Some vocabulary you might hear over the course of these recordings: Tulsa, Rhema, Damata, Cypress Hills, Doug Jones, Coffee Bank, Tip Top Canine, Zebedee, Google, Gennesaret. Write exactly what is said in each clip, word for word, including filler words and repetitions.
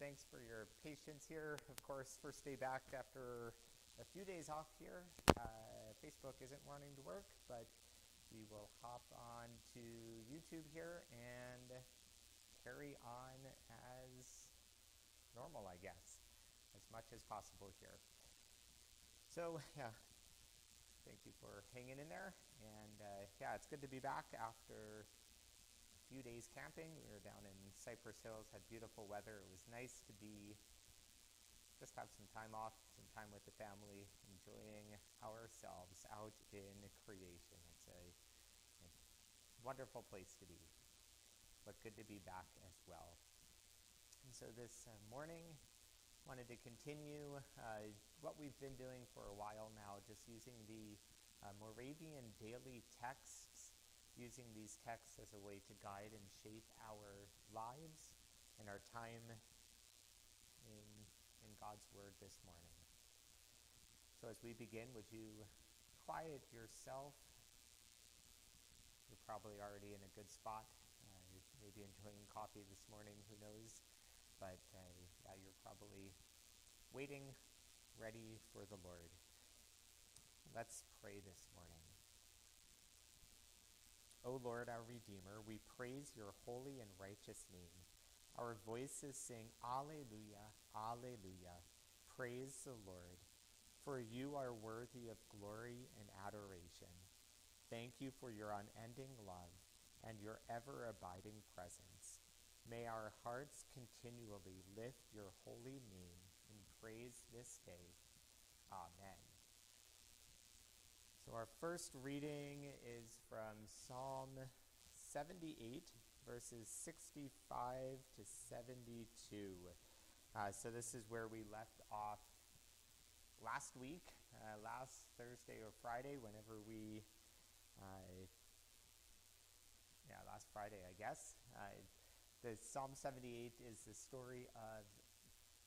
thanks for your patience here. Of course, first day back after a few days off here. Uh, Facebook isn't wanting to work, but we will hop on to YouTube here and carry on as normal, I guess, as much as possible here. So yeah, thank you for hanging in there. And uh, yeah, it's good to be back after a few days camping. We were down in Cypress Hills, had beautiful weather. It was nice to be, just have some time off, some time with the family, enjoying ourselves out in creation. It's a, a wonderful place to be, but good to be back as well. And so this uh, morning, wanted to continue uh, what we've been doing for a while now, just using the uh, Moravian Daily Texts, using these texts as a way to guide and shape our lives and our time in, in God's Word this morning. So as we begin, would you quiet yourself? You're probably already in a good spot. Uh, you're maybe enjoying coffee this morning, who knows? But uh, yeah, you're probably waiting, ready for the Lord. Let's pray this morning. O Lord, our Redeemer, we praise your holy and righteous name. Our voices sing, Alleluia, Alleluia. Praise the Lord, for you are worthy of glory and adoration. Thank you for your unending love and your ever-abiding presence. May our hearts continually lift your holy name and praise this day. Amen. So our first reading is from Psalm seventy-eight, verses sixty-five to seventy-two. Uh, so this is where we left off last week, uh, last Thursday or Friday, whenever we... Uh, yeah, last Friday, I guess. Uh, the Psalm seventy-eight is the story of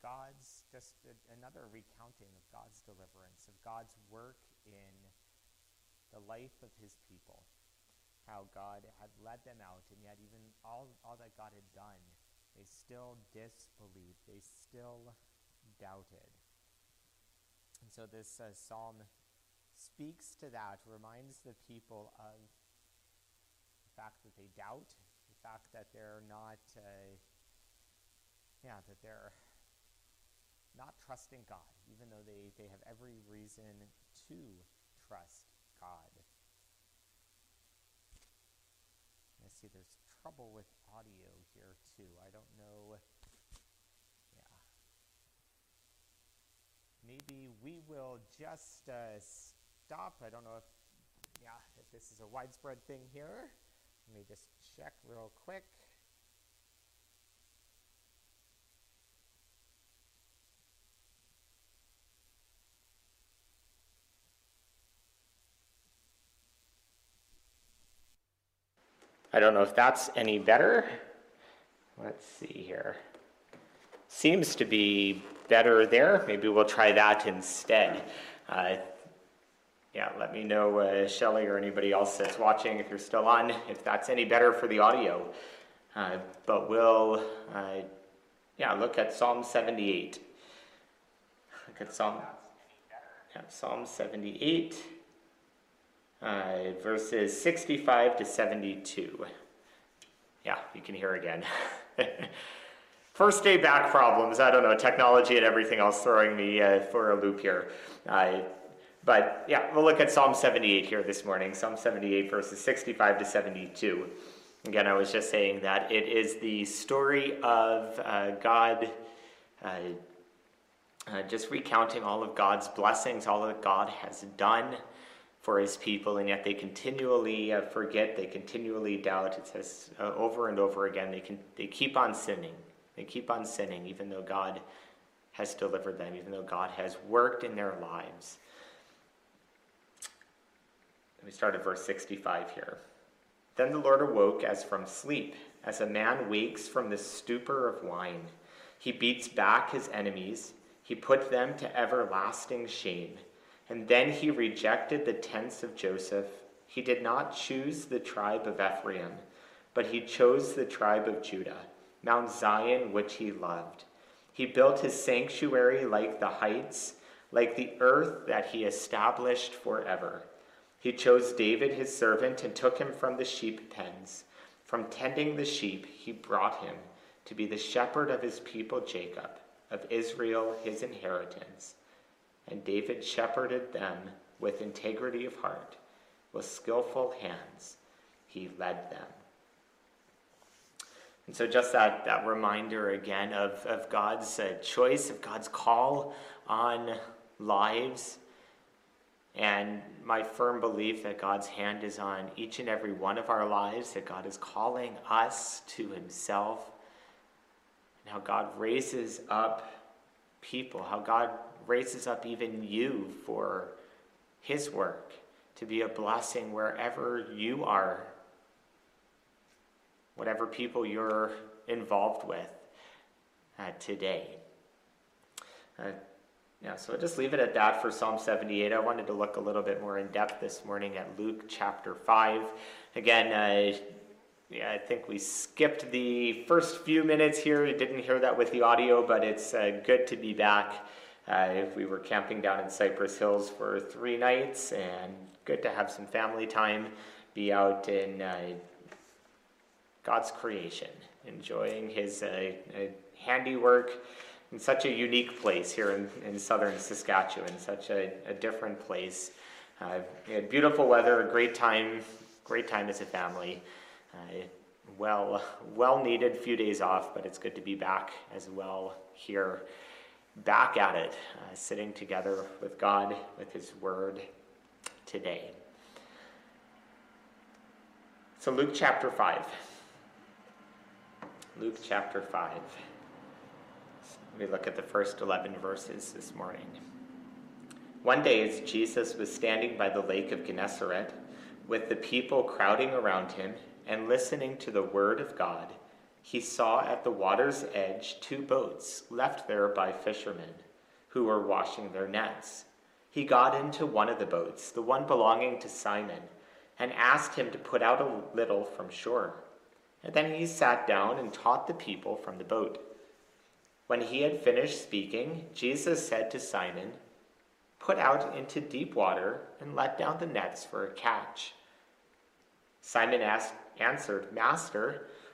God's, just a, another recounting of God's deliverance, of God's work in the life of his people, how God had led them out, and yet even all, all that God had done, they still disbelieved, they still doubted. And so this uh, Psalm speaks to that, reminds the people of the fact that they doubt, the fact that they're not, uh, yeah, that they're not trusting God, even though they, they have every reason to trust God. I see there's trouble with audio here, too. I don't know. Yeah. Maybe we will just uh, stop. I don't know if, yeah, if this is a widespread thing here. Let me just check real quick. I don't know if that's any better. Let's see here. Seems to be better there. Maybe we'll try that instead. Uh, yeah, let me know, uh, Shelley or anybody else that's watching, if you're still on, if that's any better for the audio. Uh, but we'll, uh, yeah, look at Psalm seventy-eight. Look at Psalm, yeah, Psalm seventy-eight, uh, verses sixty-five to seventy-two. Yeah, you can hear again. First day back problems. I don't know, technology and everything else throwing me uh, for a loop here. Uh, but yeah, we'll look at Psalm seventy-eight here this morning. Psalm seventy-eight, verses sixty-five to seventy-two. Again, I was just saying that it is the story of uh, God, uh, uh, just recounting all of God's blessings, all that God has done for his people, and yet they continually uh, forget, they continually doubt. It says uh, over and over again, they can, they keep on sinning. They keep on sinning, even though God has delivered them, even though God has worked in their lives. We start at verse sixty-five here. Then the Lord awoke as from sleep, as a man wakes from the stupor of wine. He beats back his enemies. He put them to everlasting shame. And then he rejected the tents of Joseph. He did not choose the tribe of Ephraim, but he chose the tribe of Judah, Mount Zion, which he loved. He built his sanctuary like the heights, like the earth that he established forever. He chose David his servant and took him from the sheep pens. From tending the sheep, he brought him to be the shepherd of his people Jacob, of Israel his inheritance. And David shepherded them with integrity of heart, with skillful hands. He led them. And so just that, that reminder again of, of God's uh, choice, of God's call on lives, and my firm belief that God's hand is on each and every one of our lives, that God is calling us to himself, and how God raises up people, how God raises up even you for his work, to be a blessing wherever you are, whatever people you're involved with uh, today. Uh, yeah, so I'll just leave it at that for Psalm seventy-eight. I wanted to look a little bit more in depth this morning at Luke chapter five. Again, uh, yeah, I think we skipped the first few minutes here. We didn't hear that with the audio, but it's uh, good to be back. Uh, we were camping down in Cypress Hills for three nights, and good to have some family time, be out in uh, God's creation, enjoying his uh, uh, handiwork in such a unique place here in, in southern Saskatchewan, such a, a different place. Uh, we had beautiful weather, a great time, great time as a family. Uh, well, well needed few days off, but it's good to be back as well here, back at it, uh, sitting together with God, with his word today. So Luke chapter five. Luke chapter five. We look at the first eleven verses this morning. One day, as Jesus was standing by the lake of Gennesaret, with the people crowding around him and listening to the word of God, he saw at the water's edge two boats left there by fishermen who were washing their nets. He got into one of the boats, the one belonging to Simon, and asked him to put out a little from shore. And then he sat down and taught the people from the boat. When he had finished speaking, Jesus said to Simon, "Put out into deep water and let down the nets for a catch." Simon asked, answered, "Master,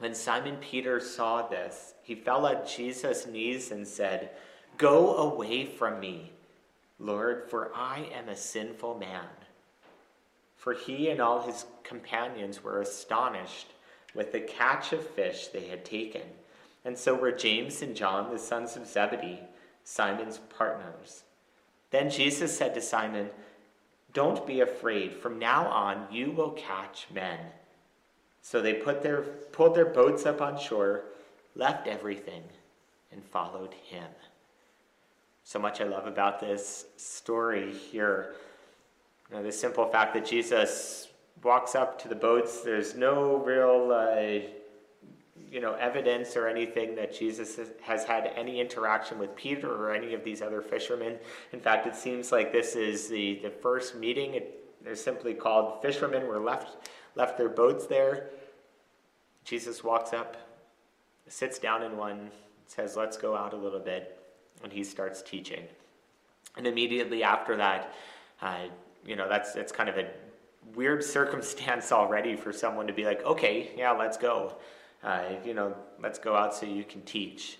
When Simon Peter saw this, he fell at Jesus' knees and said, "Go away from me, Lord, for I am a sinful man." For he and all his companions were astonished with the catch of fish they had taken. And so were James and John, the sons of Zebedee, Simon's partners. Then Jesus said to Simon, "Don't be afraid. From now on, you will catch men." So they put their, pulled their boats up on shore, left everything, and followed him. So much I love about this story here. You know, the simple fact that Jesus walks up to the boats. There's no real... Uh, you know, evidence or anything that Jesus has had any interaction with Peter or any of these other fishermen. In fact, it seems like this is the, the first meeting. It, they're simply called fishermen, were left, left their boats there. Jesus walks up, sits down in one, says, "Let's go out a little bit," and he starts teaching. And immediately after that, uh, you know, that's, that's kind of a weird circumstance already for someone to be like, "Okay, yeah, let's go. Uh, you know, let's go out so you can teach."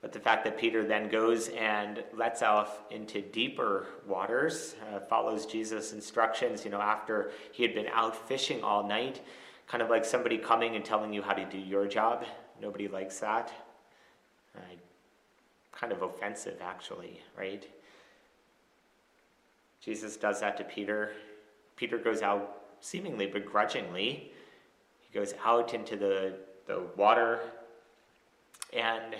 But the fact that Peter then goes and lets off into deeper waters, uh, follows Jesus' instructions, you know, after he had been out fishing all night, kind of like somebody coming and telling you how to do your job. Nobody likes that. Uh, kind of offensive, actually, right? Jesus does that to Peter. Peter goes out seemingly begrudgingly, goes out into the, the water, and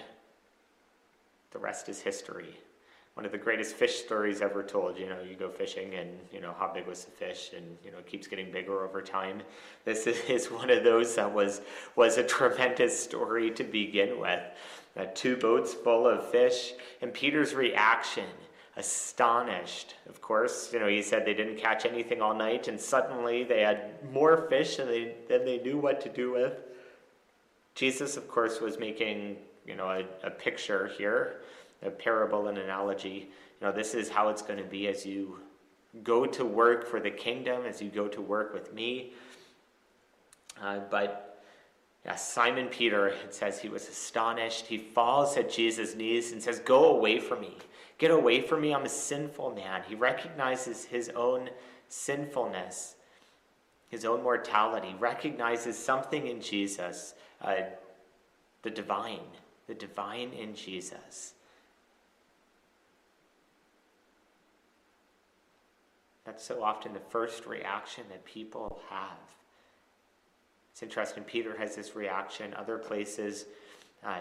the rest is history. one of the greatest fish stories ever told. You know, you go fishing and, you know, how big was the fish, and, you know, it keeps getting bigger over time. This is one of those that was, was a tremendous story to begin with. Uh, two boats full of fish, and Peter's reaction, astonished. Of course, you know, he said they didn't catch anything all night, and suddenly they had more fish than they, than they knew what to do with. Jesus, of course, was making, you know, a, a picture here, a parable, an analogy. You know, this is how it's going to be as you go to work for the kingdom, as you go to work with me. Uh, but yeah, Simon Peter, it says he was astonished. He falls at Jesus' knees and says, "Go away from me. Get away from me. I'm a sinful man." He recognizes his own sinfulness, his own mortality, recognizes something in Jesus, uh, the divine, the divine in Jesus. That's so often the first reaction that people have. It's interesting, Peter has this reaction. Other places, uh,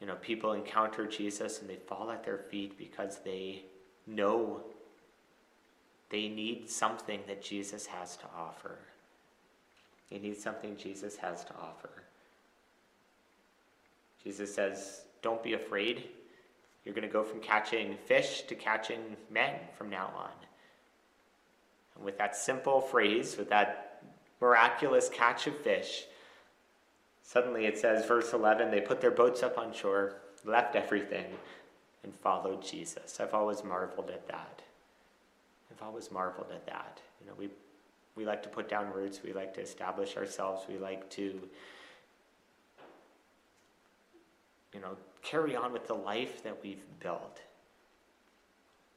you know, people encounter Jesus and they fall at their feet because they know they need something that Jesus has to offer. They need something Jesus has to offer. Jesus says, "Don't be afraid. You're going to go from catching fish to catching men from now on." And with that simple phrase, with that miraculous catch of fish, suddenly it says, verse eleven, they put their boats up on shore, left everything, and followed Jesus. I've always marveled at that. I've always marveled at that. You know, we, we like to put down roots. We like to establish ourselves. We like to, you know, carry on with the life that we've built.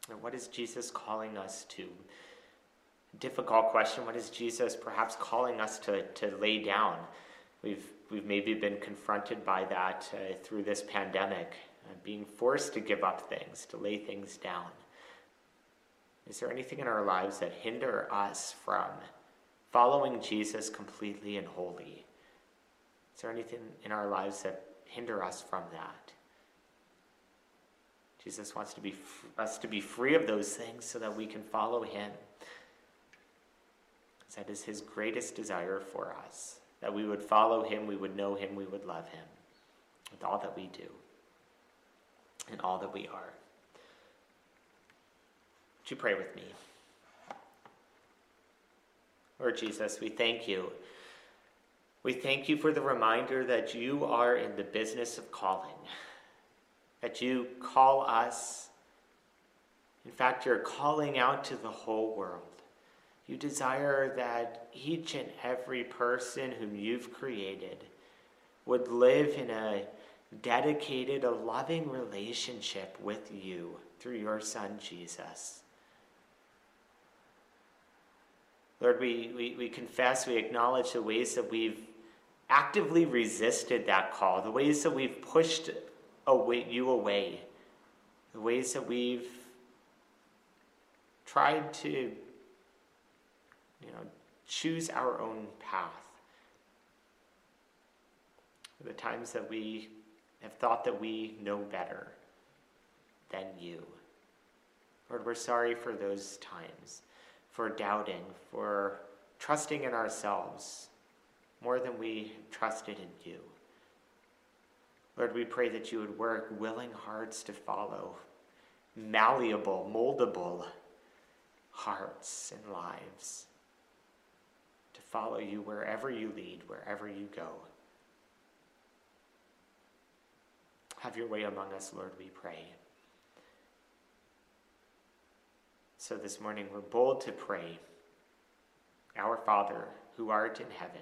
And what is Jesus calling us to? Difficult question. What is Jesus perhaps calling us to, to lay down? We've we've maybe been confronted by that uh, through this pandemic, uh, being forced to give up things, to lay things down. Is there anything in our lives that hinder us from following Jesus completely and wholly? Is there anything in our lives that hinder us from that? Jesus wants to be f- us to be free of those things so that we can follow him. That is his greatest desire for us, that we would follow him, we would know him, we would love him with all that we do and all that we are. Would you pray with me? Lord Jesus, we thank you. We thank you for the reminder that you are in the business of calling, that you call us. In fact, you're calling out to the whole world. You desire that each and every person whom you've created would live in a dedicated, a loving relationship with you through your Son, Jesus. Lord, we, we, we confess, we acknowledge the ways that we've actively resisted that call, the ways that we've pushed away, you away, the ways that we've tried to, you know, choose our own path. The times that we have thought that we know better than you. Lord, we're sorry for those times, for doubting, for trusting in ourselves more than we trusted in you. Lord, we pray that you would work willing hearts to follow, malleable, moldable hearts and lives, follow you wherever you lead, wherever you go. Have your way among us, Lord, we pray. So this morning we're bold to pray, "Our Father, who art in heaven,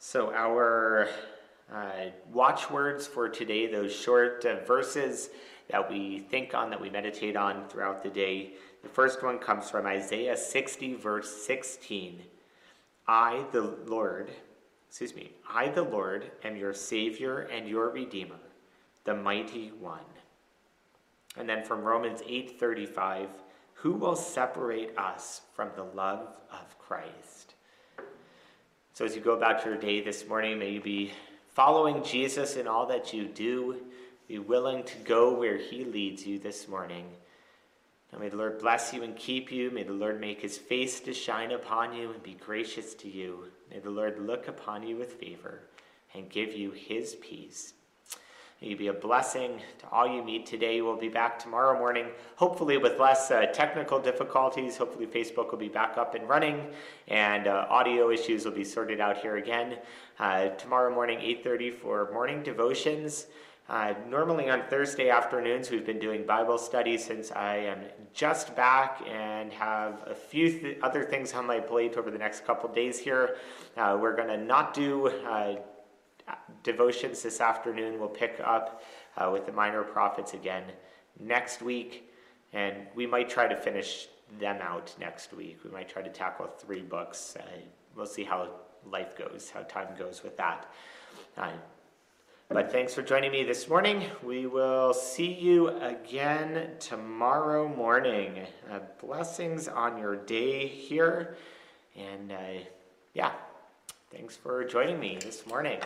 So our uh, watchwords for today, those short uh, verses, that we think on, that we meditate on throughout the day. The first one comes from Isaiah sixty, verse sixteen. I, the Lord, excuse me, I, the Lord, am your Savior and your Redeemer, the Mighty One. And then from Romans eight thirty-five, who will separate us from the love of Christ? So as you go about your day this morning, may you be following Jesus in all that you do. Be willing to go where he leads you this morning. And may the Lord bless you and keep you. May the Lord make his face to shine upon you and be gracious to you. May the Lord look upon you with favor and give you his peace. May you be a blessing to all you meet today. We'll be back tomorrow morning, hopefully with less uh, technical difficulties. Hopefully Facebook will be back up and running, and uh, audio issues will be sorted out here again. Uh, tomorrow morning, eight thirty for morning devotions. Uh, normally on Thursday afternoons, we've been doing Bible study since I am just back and have a few th- other things on my plate over the next couple days here. Uh, we're going to not do... Uh, devotions this afternoon. We'll pick up uh, with the Minor Prophets again next week, and we might try to finish them out next week. We might try to tackle three books. Uh, we'll see how life goes, how time goes with that. Uh, but thanks for joining me this morning. We will see you again tomorrow morning. Uh, blessings on your day here, and uh, yeah, thanks for joining me this morning.